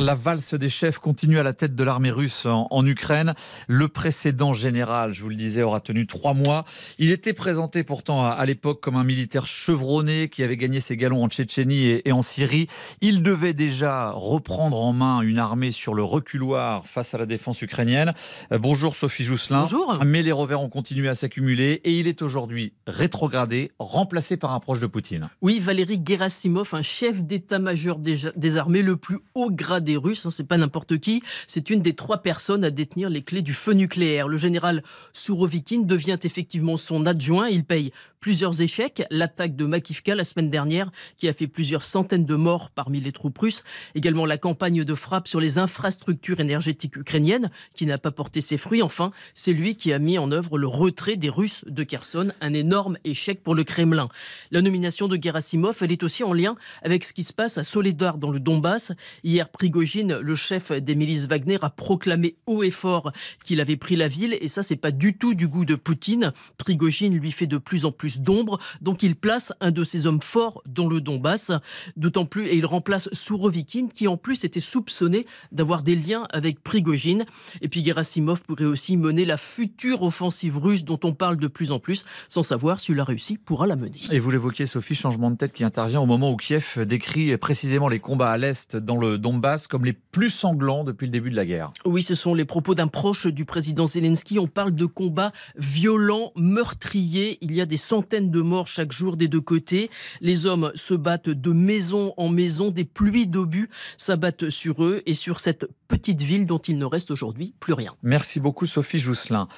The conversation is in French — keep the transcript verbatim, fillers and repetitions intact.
La valse des chefs continue à la tête de l'armée russe en, en Ukraine. Le précédent général, je vous le disais, aura tenu trois mois. Il était présenté pourtant à, à l'époque comme un militaire chevronné qui avait gagné ses galons en Tchétchénie et, et en Syrie. Il devait déjà reprendre en main une armée sur le reculoir face à la défense ukrainienne. Euh, bonjour Sophie Jousselin. Bonjour. Mais les revers ont continué à s'accumuler et il est aujourd'hui rétrogradé, remplacé par un proche de Poutine. Oui, Valery Gerasimov, un chef d'état-major des, des armées le plus haut gradé russe, hein, c'est pas n'importe qui, c'est une des trois personnes à détenir les clés du feu nucléaire. Le général Sourovikine devient effectivement son adjoint, il paye plusieurs échecs, l'attaque de Makivka la semaine dernière qui a fait plusieurs centaines de morts parmi les troupes russes, également la campagne de frappe sur les infrastructures énergétiques ukrainiennes qui n'a pas porté ses fruits. Enfin, c'est lui qui a mis en œuvre le retrait des Russes de Kherson, un énorme échec pour le Kremlin. La nomination de Gerasimov, elle est aussi en lien avec ce qui se passe à Soledar dans le Donbass. Hier, Prigozhin, le chef des milices Wagner, a proclamé haut et fort qu'il avait pris la ville. Et ça, c'est pas du tout du goût de Poutine. Prigozhin lui fait de plus en plus d'ombre. Donc, il place un de ses hommes forts dans le Donbass. D'autant plus, et il remplace Sourovikine, qui en plus était soupçonné d'avoir des liens avec Prigozhin. Et puis, Gerasimov pourrait aussi mener la future offensive russe dont on parle de plus en plus, sans savoir si la Russie pourra la mener. Et vous l'évoquez, Sophie, changement de tête qui intervient au moment où Kiev décrit précisément les combats à l'Est dans le Donbass comme les plus sanglants depuis le début de la guerre. Oui, ce sont les propos d'un proche du président Zelensky. On parle de combats violents, meurtriers. Il y a des centaines de morts chaque jour des deux côtés. Les hommes se battent de maison en maison. Des pluies d'obus s'abattent sur eux et sur cette petite ville dont il ne reste aujourd'hui plus rien. Merci beaucoup Sophie Jousselin.